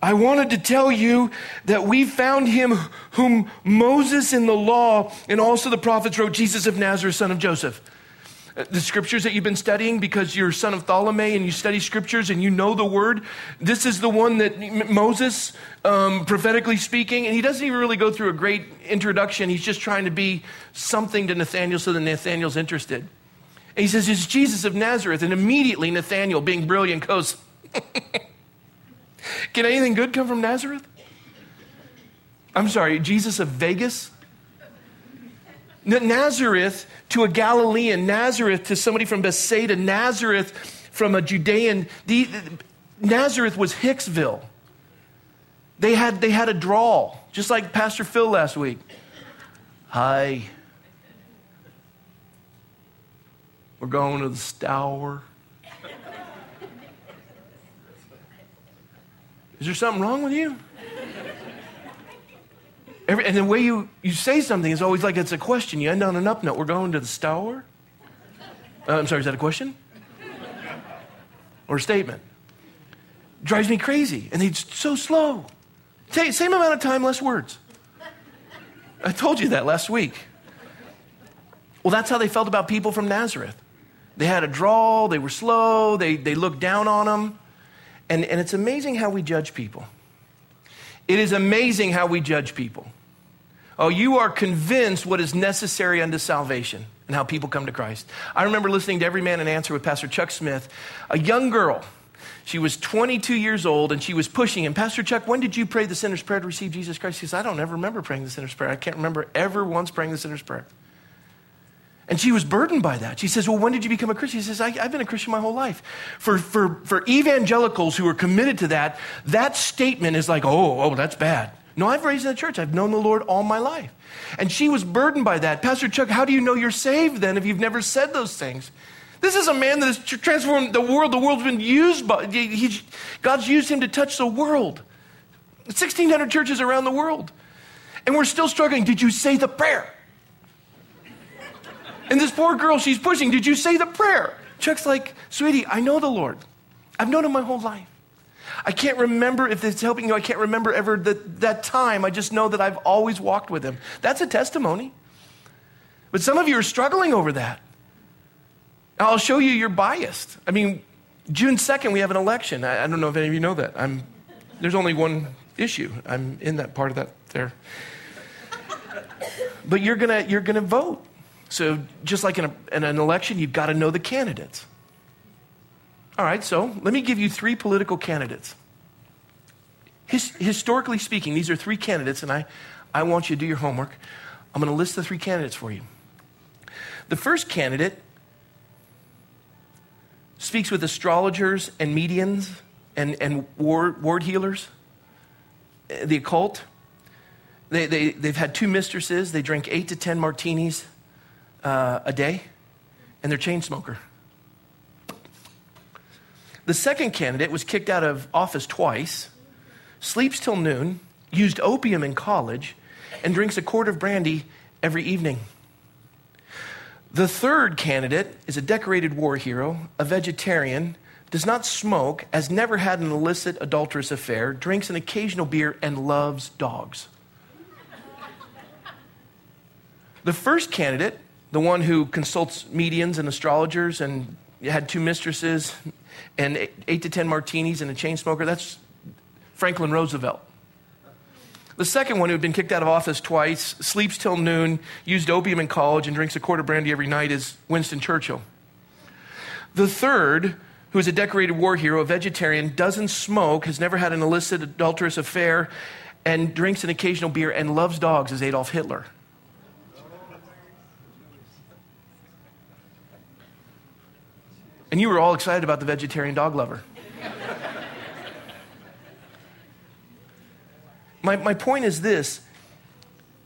I wanted to tell you that we found him whom Moses in the law and also the prophets wrote, Jesus of Nazareth, son of Joseph." The scriptures that you've been studying, because you're son of Ptolemy and you study scriptures and you know the word, this is the one that Moses, um, prophetically speaking, and he doesn't even really go through a great introduction. He's just trying to be something to Nathanael so that Nathanael's interested. And he says, "It's Jesus of Nazareth." And immediately Nathanael, being brilliant, goes, "Can anything good come from Nazareth? I'm sorry, Jesus of Vegas?" Nazareth to a Galilean, Nazareth to somebody from Bethsaida, Nazareth from a Judean. The, Nazareth was Hicksville. They had, they had a drawl, just like Pastor Phil last week. "Hi. We're going to the Stour. Is there something wrong with you?" Every, and the way you, you say something is always like it's a question. You end on an up note. "We're going to the Stour?" Uh, I'm sorry, is that a question? Or a statement? Drives me crazy. And they're so slow. Same, same amount of time, less words. I told you that last week. Well, that's how they felt about people from Nazareth. They had a drawl. They were slow. They, they looked down on them. And, and it's amazing how we judge people. It is amazing how we judge people. Oh, you are convinced what is necessary unto salvation and how people come to Christ. I remember listening to Every Man in Answer with Pastor Chuck Smith, a young girl. She was twenty-two years old, and she was pushing him. "Pastor Chuck, when did you pray the sinner's prayer to receive Jesus Christ?" He says, "I don't ever remember praying the sinner's prayer. I can't remember ever once praying the sinner's prayer." And she was burdened by that. She says, "Well, when did you become a Christian?" She says, I, I've been a Christian my whole life. For, for, for evangelicals who are committed to that, that statement is like, oh, oh, that's bad. No, I've raised in the church. I've known the Lord all my life. And she was burdened by that. "Pastor Chuck, how do you know you're saved then if you've never said those things?" This is a man that has transformed the world. The world's been used by, he, God's used him to touch the world. sixteen hundred churches around the world. And we're still struggling. Did you say the prayer? And this poor girl, she's pushing, "Did you say the prayer?" Chuck's like, "Sweetie, I know the Lord. I've known him my whole life. I can't remember if it's helping you. I can't remember ever that, that time. I just know that I've always walked with him." That's a testimony. But some of you are struggling over that. I'll show you you're biased. I mean, June second, we have an election. I, I don't know if any of you know that. I'm, there's only one issue. I'm in that part of that there. But you're gonna, you're gonna vote. So just like in, a, in an election, you've got to know the candidates. All right, so let me give you three political candidates. His, historically speaking, these are three candidates, and I, I want you to do your homework. I'm going to list the three candidates for you. The first candidate speaks with astrologers and mediums and, and ward, ward healers, the occult. They, they, they've had two mistresses. They drink eight to ten martinis uh, a day, and they're chain smoker. The second candidate was kicked out of office twice, sleeps till noon, used opium in college, and drinks a quart of brandy every evening. The third candidate is a decorated war hero, a vegetarian, does not smoke, has never had an illicit adulterous affair, drinks an occasional beer, and loves dogs. The first candidate, the one who consults mediums and astrologers and had two mistresses and eight, eight to ten martinis and a chain smoker, that's Franklin Roosevelt. The second one, who had been kicked out of office twice, sleeps till noon, used opium in college, and drinks a quart of brandy every night, is Winston Churchill. The third, who is a decorated war hero, a vegetarian, doesn't smoke, has never had an illicit adulterous affair, and drinks an occasional beer, and loves dogs, is Adolf Hitler. And you were all excited about the vegetarian dog lover. My, my point is this.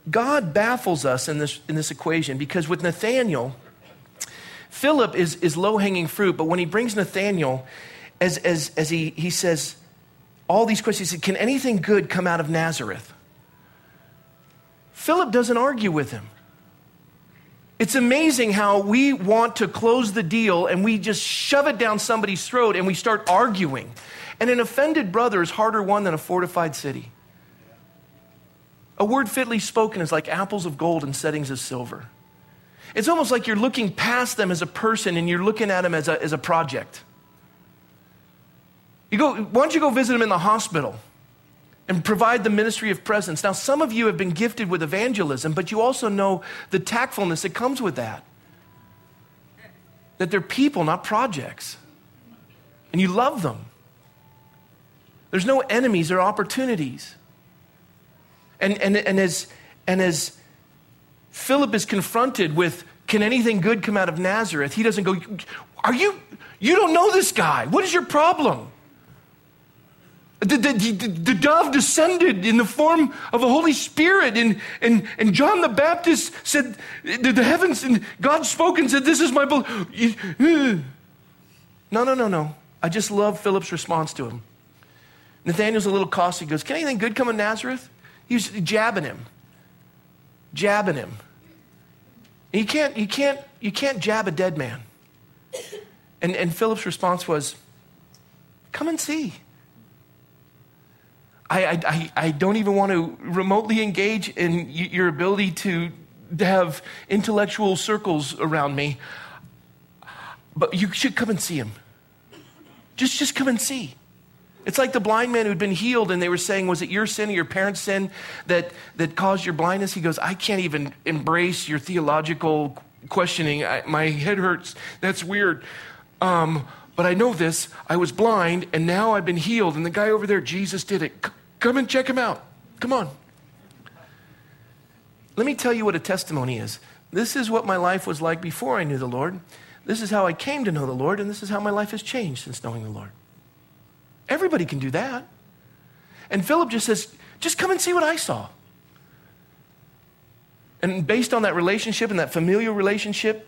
God baffles us in this, in this equation, because with Nathaniel, Philip is, is low-hanging fruit, but when he brings Nathaniel, as, as, as he, he says all these questions, he said, can anything good come out of Nazareth? Philip doesn't argue with him. It's amazing how we want to close the deal and we just shove it down somebody's throat and we start arguing. And an offended brother is harder won than a fortified city. A word fitly spoken is like apples of gold in settings of silver. It's almost like you're looking past them as a person and you're looking at them as a, as a project. You go, why don't you go visit them in the hospital and provide the ministry of presence? Now, some of you have been gifted with evangelism, but you also know the tactfulness that comes with that. That they're people, not projects. And you love them. There's no enemies, there are opportunities. And, and, and, as, and as Philip is confronted with, can anything good come out of Nazareth? He doesn't go, are you, you don't know this guy. What is your problem? The, the, the, the dove descended in the form of a Holy Spirit, and, and, and John the Baptist said, the, the heavens, and God spoke and said, this is my belief. No, no, no, no. I just love Philip's response to him. Nathaniel's a little caustic. He goes, can anything good come of Nazareth? He was jabbing him, jabbing him. And you can't, you can't, you can't jab a dead man. And, and Philip's response was, come and see. I, I, I don't even want to remotely engage in your ability to have intellectual circles around me, but you should come and see him. Just, just come and see. It's like the blind man who'd been healed, and they were saying, was it your sin or your parents' sin that, that caused your blindness? He goes, I can't even embrace your theological questioning. I, my head hurts. That's weird. Um, but I know this. I was blind, and now I've been healed. And the guy over there, Jesus did it. C- come and check him out. Come on. Let me tell you what a testimony is. This is what my life was like before I knew the Lord. This is how I came to know the Lord, and this is how my life has changed since knowing the Lord. Everybody can do that. And Philip just says, just come and see what I saw. And based on that relationship and that familial relationship,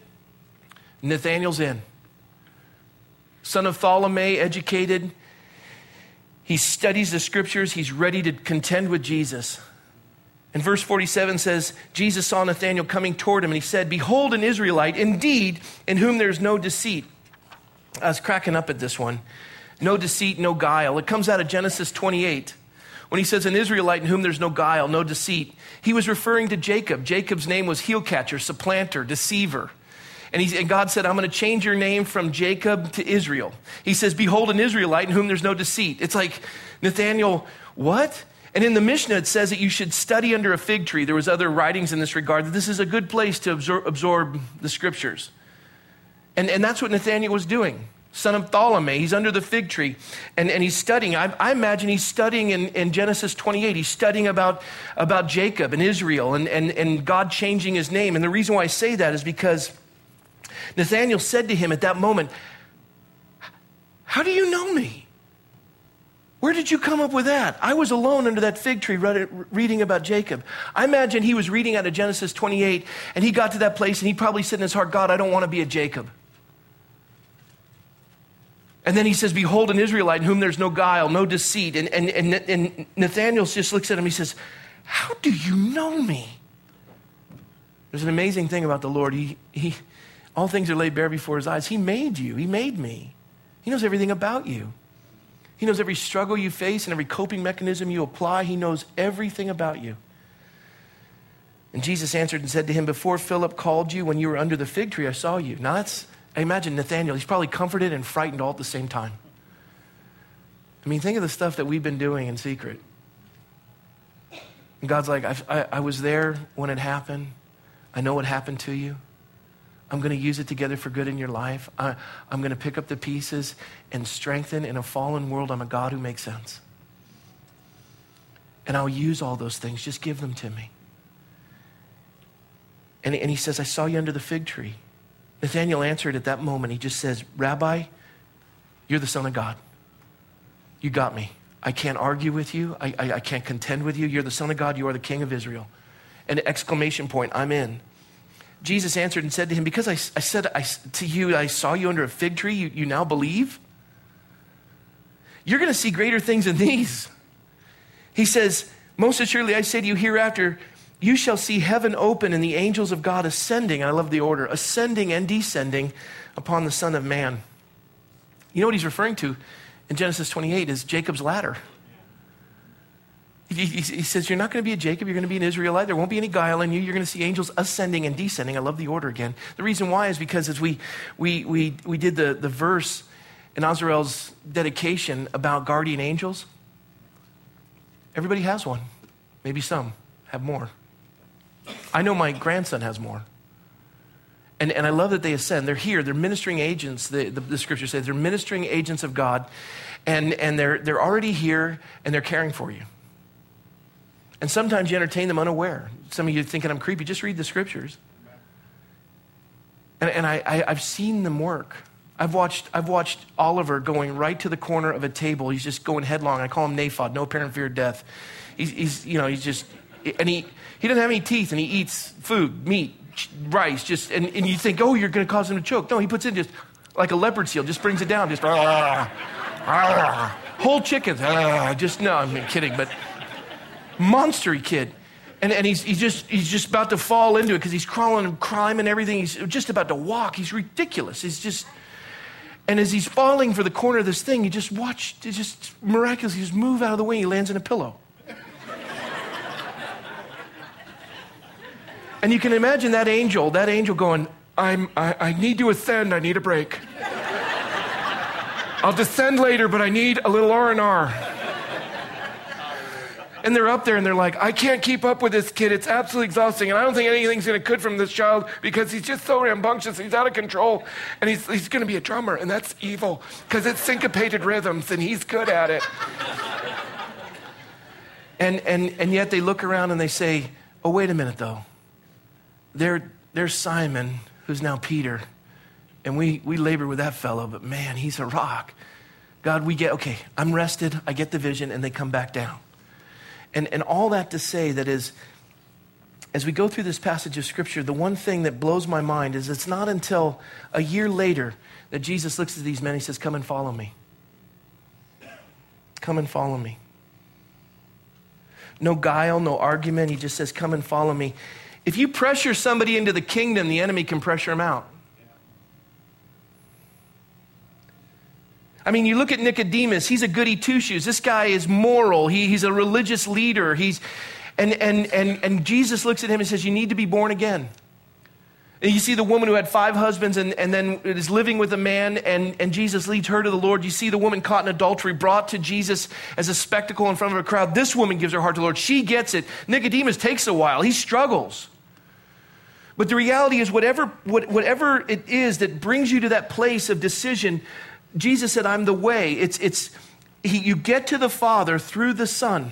Nathaniel's in. Son of Ptolemy, educated. He studies the scriptures. He's ready to contend with Jesus. And verse forty-seven says, Jesus saw Nathanael coming toward him, and he said, behold, an Israelite, indeed, in whom there is no deceit. I was cracking up at this one. No deceit, no guile. It comes out of Genesis twenty-eight. When he says an Israelite in whom there's no guile, no deceit, he was referring to Jacob. Jacob's name was heel catcher, supplanter, deceiver. And, he, and God said, I'm going to change your name from Jacob to Israel. He says, behold, an Israelite in whom there's no deceit. It's like, Nathaniel, what? And in the Mishnah, it says that you should study under a fig tree. There was other writings in this regard, that this is a good place to absorb, absorb the scriptures. And, and that's what Nathaniel was doing. Son of Ptolemy, he's under the fig tree, and, and he's studying. I, I imagine he's studying in, in Genesis twenty-eight. He's studying about, about Jacob and Israel and, and, and God changing his name. And the reason why I say that is because Nathanael said to him at that moment, how do you know me? Where did you come up with that? I was alone under that fig tree reading about Jacob. I imagine he was reading out of Genesis twenty-eight, and he got to that place, and he probably said in his heart, God, I don't want to be a Jacob. And then he says, behold, an Israelite in whom there's no guile, no deceit. And, and, and, and Nathanael just looks at him. He says, how do you know me? There's an amazing thing about the Lord. He, he, all things are laid bare before his eyes. He made you. He made me. He knows everything about you. He knows every struggle you face and every coping mechanism you apply. He knows everything about you. And Jesus answered and said to him, before Philip called you, when you were under the fig tree, I saw you. Now that's... I imagine Nathanael, he's probably comforted and frightened all at the same time. I mean, think of the stuff that we've been doing in secret. And God's like, I, I, I was there when it happened. I know what happened to you. I'm going to use it together for good in your life. I, I'm going to pick up the pieces and strengthen in a fallen world. I'm a God who makes sense. And I'll use all those things. Just give them to me. And, and he says, I saw you under the fig tree. Nathanael answered at that moment. He just says, Rabbi, you're the Son of God. You got me. I can't argue with you. I, I, I can't contend with you. You're the Son of God. You are the King of Israel. And exclamation point, I'm in. Jesus answered and said to him, because I, I said I, to you, I saw you under a fig tree, you, you now believe? You're going to see greater things than these. He says, most assuredly, I say to you hereafter, you shall see heaven open and the angels of God ascending. I love the order. Ascending and descending upon the Son of Man. You know what he's referring to in Genesis twenty-eight is Jacob's ladder. He, he, he says, you're not going to be a Jacob. You're going to be an Israelite. There won't be any guile in you. You're going to see angels ascending and descending. I love the order again. The reason why is because as we, we, we, we did the, the verse in Azrael's dedication about guardian angels, everybody has one. Maybe some have more. I know my grandson has more. And, and I love that they ascend. They're here. They're ministering agents. The, the, the scripture says they're ministering agents of God. And, and they're, they're already here and they're caring for you. And sometimes you entertain them unaware. Some of you are thinking I'm creepy. Just read the scriptures. And, and I, I, I've seen them work. I've watched, I've watched Oliver going right to the corner of a table. He's just going headlong. I call him Naphod, no apparent fear of death. He's, he's you know, he's just... And he, he doesn't have any teeth, and he eats food, meat, rice, just, and, and you think, oh, you're going to cause him to choke. No, he puts in just like a leopard seal, just brings it down, just, ah, ah, whole chickens, ah, just, no, I'm kidding, but monstery kid. And, and he's, he's, just, he's just about to fall into it because he's crawling and crime and everything. He's just about to walk. He's ridiculous. He's just, and as he's falling for the corner of this thing, you just watch, it just miraculously, just move out of the way, he lands in a pillow. And you can imagine that angel, that angel going, I'm, I, I need to ascend, I need a break. I'll descend later, but I need a little R and R. And they're up there and they're like, I can't keep up with this kid. It's absolutely exhausting. And I don't think anything's going to good from this child because he's just so rambunctious. He's out of control. And he's, he's going to be a drummer. And that's evil because it's syncopated rhythms and he's good at it. and, and, and yet they look around and they say, oh, wait a minute though. There, there's Simon, who's now Peter, and we, we labor with that fellow, but man, he's a rock. God, we get, okay, I'm rested, I get the vision, and they come back down. And, and all that to say that is, as we go through this passage of Scripture, the one thing that blows my mind is it's not until a year later that Jesus looks at these men and he says, come and follow me. Come and follow me. No guile, no argument, he just says, come and follow me. If you pressure somebody into the kingdom, the enemy can pressure them out. I mean, you look at Nicodemus, he's a goody two-shoes. This guy is moral. He, he's a religious leader. He's, and, and, and, and Jesus looks at him and says, you need to be born again. And you see the woman who had five husbands and, and then is living with a man, and, and Jesus leads her to the Lord. You see the woman caught in adultery, brought to Jesus as a spectacle in front of a crowd. This woman gives her heart to the Lord. She gets it. Nicodemus takes a while. He struggles. But the reality is whatever, what, whatever it is that brings you to that place of decision, Jesus said, I'm the way. It's, it's, he, you get to the Father through the Son.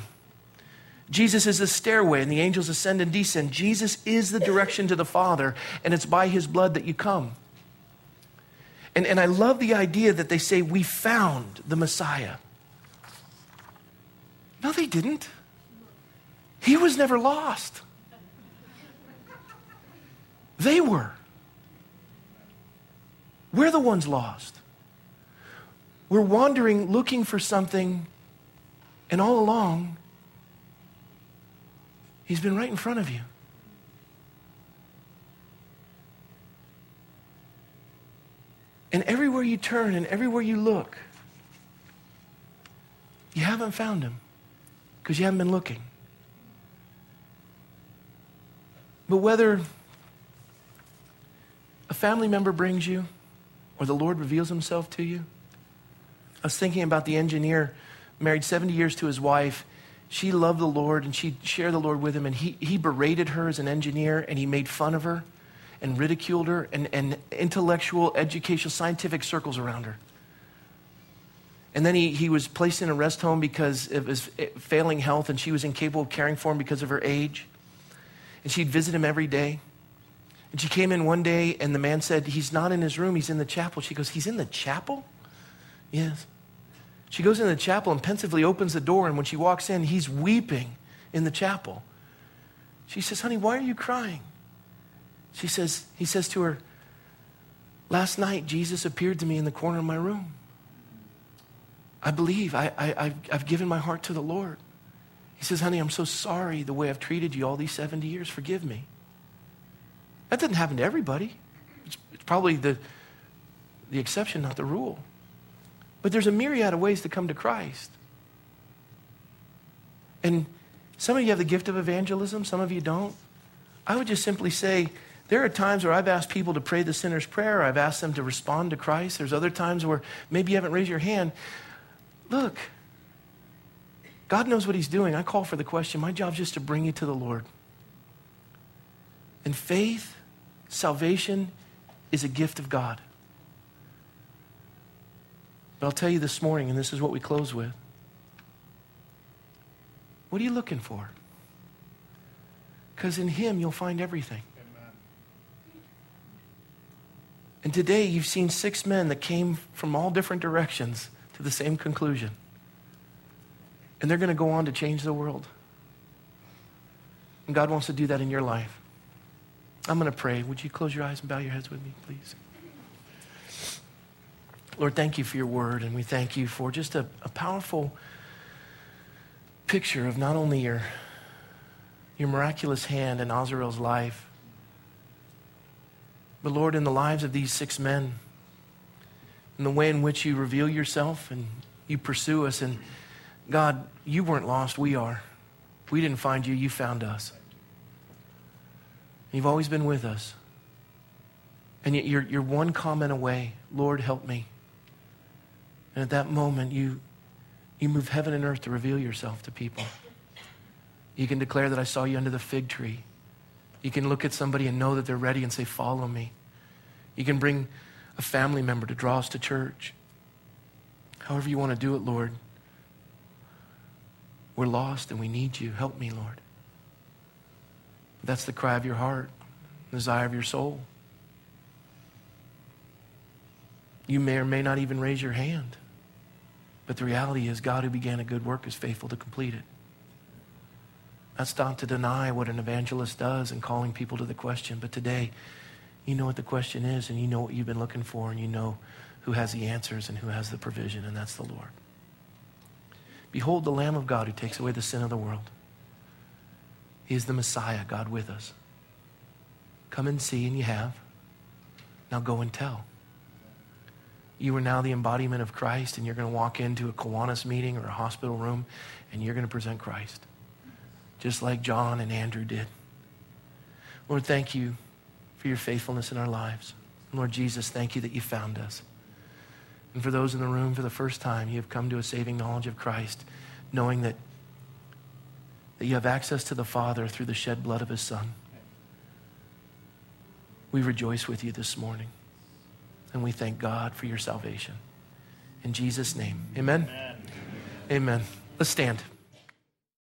Jesus is the stairway, and the angels ascend and descend. Jesus is the direction to the Father, and it's by his blood that you come. And, and I love the idea that they say, we found the Messiah. No, they didn't. He was never lost. They were. We're the ones lost. We're wandering, looking for something, and all along, he's been right in front of you. And everywhere you turn and everywhere you look, you haven't found him because you haven't been looking. But whether a family member brings you or the Lord reveals himself to you, I was thinking about the engineer married seventy years to his wife. She loved the Lord and she shared the Lord with him, and he, he berated her as an engineer, and he made fun of her and ridiculed her, and, and intellectual, educational, scientific circles around her. And then he, he was placed in a rest home because of his failing health, and she was incapable of caring for him because of her age. And she'd visit him every day. And she came in one day, and the man said, "He's not in his room, he's in the chapel." She goes, "He's in the chapel?" "Yes." She goes into the chapel and pensively opens the door, and when she walks in, he's weeping in the chapel. She says, "Honey, why are you crying?" She says, he says to her, "Last night, Jesus appeared to me in the corner of my room. I believe, I, I, I've, I've given my heart to the Lord." He says, "Honey, I'm so sorry the way I've treated you all these seventy years. Forgive me." That doesn't happen to everybody. It's, it's probably the, the exception, not the rule. But there's a myriad of ways to come to Christ. And some of you have the gift of evangelism, some of you don't. I would just simply say, there are times where I've asked people to pray the sinner's prayer. I've asked them to respond to Christ. There's other times where maybe you haven't raised your hand. Look, God knows what he's doing. I call for the question. My job's just to bring you to the Lord. And faith, salvation, is a gift of God. But I'll tell you this morning, and this is what we close with. What are you looking for? Because in him, you'll find everything. And today you've seen six men that came from all different directions to the same conclusion. And they're going to go on to change the world. And God wants to do that in your life. I'm going to pray. Would you close your eyes and bow your heads with me, please? Lord, thank you for your word, and we thank you for just a, a powerful picture of not only your, your miraculous hand in Azarel's life, but Lord, in the lives of these six men, in the way in which you reveal yourself and you pursue us. And God, you weren't lost, we are. We didn't find you, you found us. You've always been with us. And yet you're, you're one comment away, Lord, help me. And at that moment, you, you move heaven and earth to reveal yourself to people. You can declare that I saw you under the fig tree. You can look at somebody and know that they're ready and say, follow me. You can bring a family member to draw us to church. However you want to do it, Lord. We're lost and we need you. Help me, Lord. That's the cry of your heart, the desire of your soul. You may or may not even raise your hand. But the reality is, God who began a good work is faithful to complete it. That's not to deny what an evangelist does and calling people to the question. But today, you know what the question is, and you know what you've been looking for, and you know who has the answers and who has the provision, and that's the Lord. Behold the Lamb of God who takes away the sin of the world. He is the Messiah, God with us. Come and see, and you have. Now go and tell. You are now the embodiment of Christ, and you're going to walk into a Kiwanis meeting or a hospital room, and you're going to present Christ. Just like John and Andrew did. Lord, thank you for your faithfulness in our lives. Lord Jesus, thank you that you found us. And for those in the room for the first time, you have come to a saving knowledge of Christ, knowing that, that you have access to the Father through the shed blood of his Son. We rejoice with you this morning, and we thank God for your salvation. In Jesus' name, amen? Amen. Amen. Let's stand.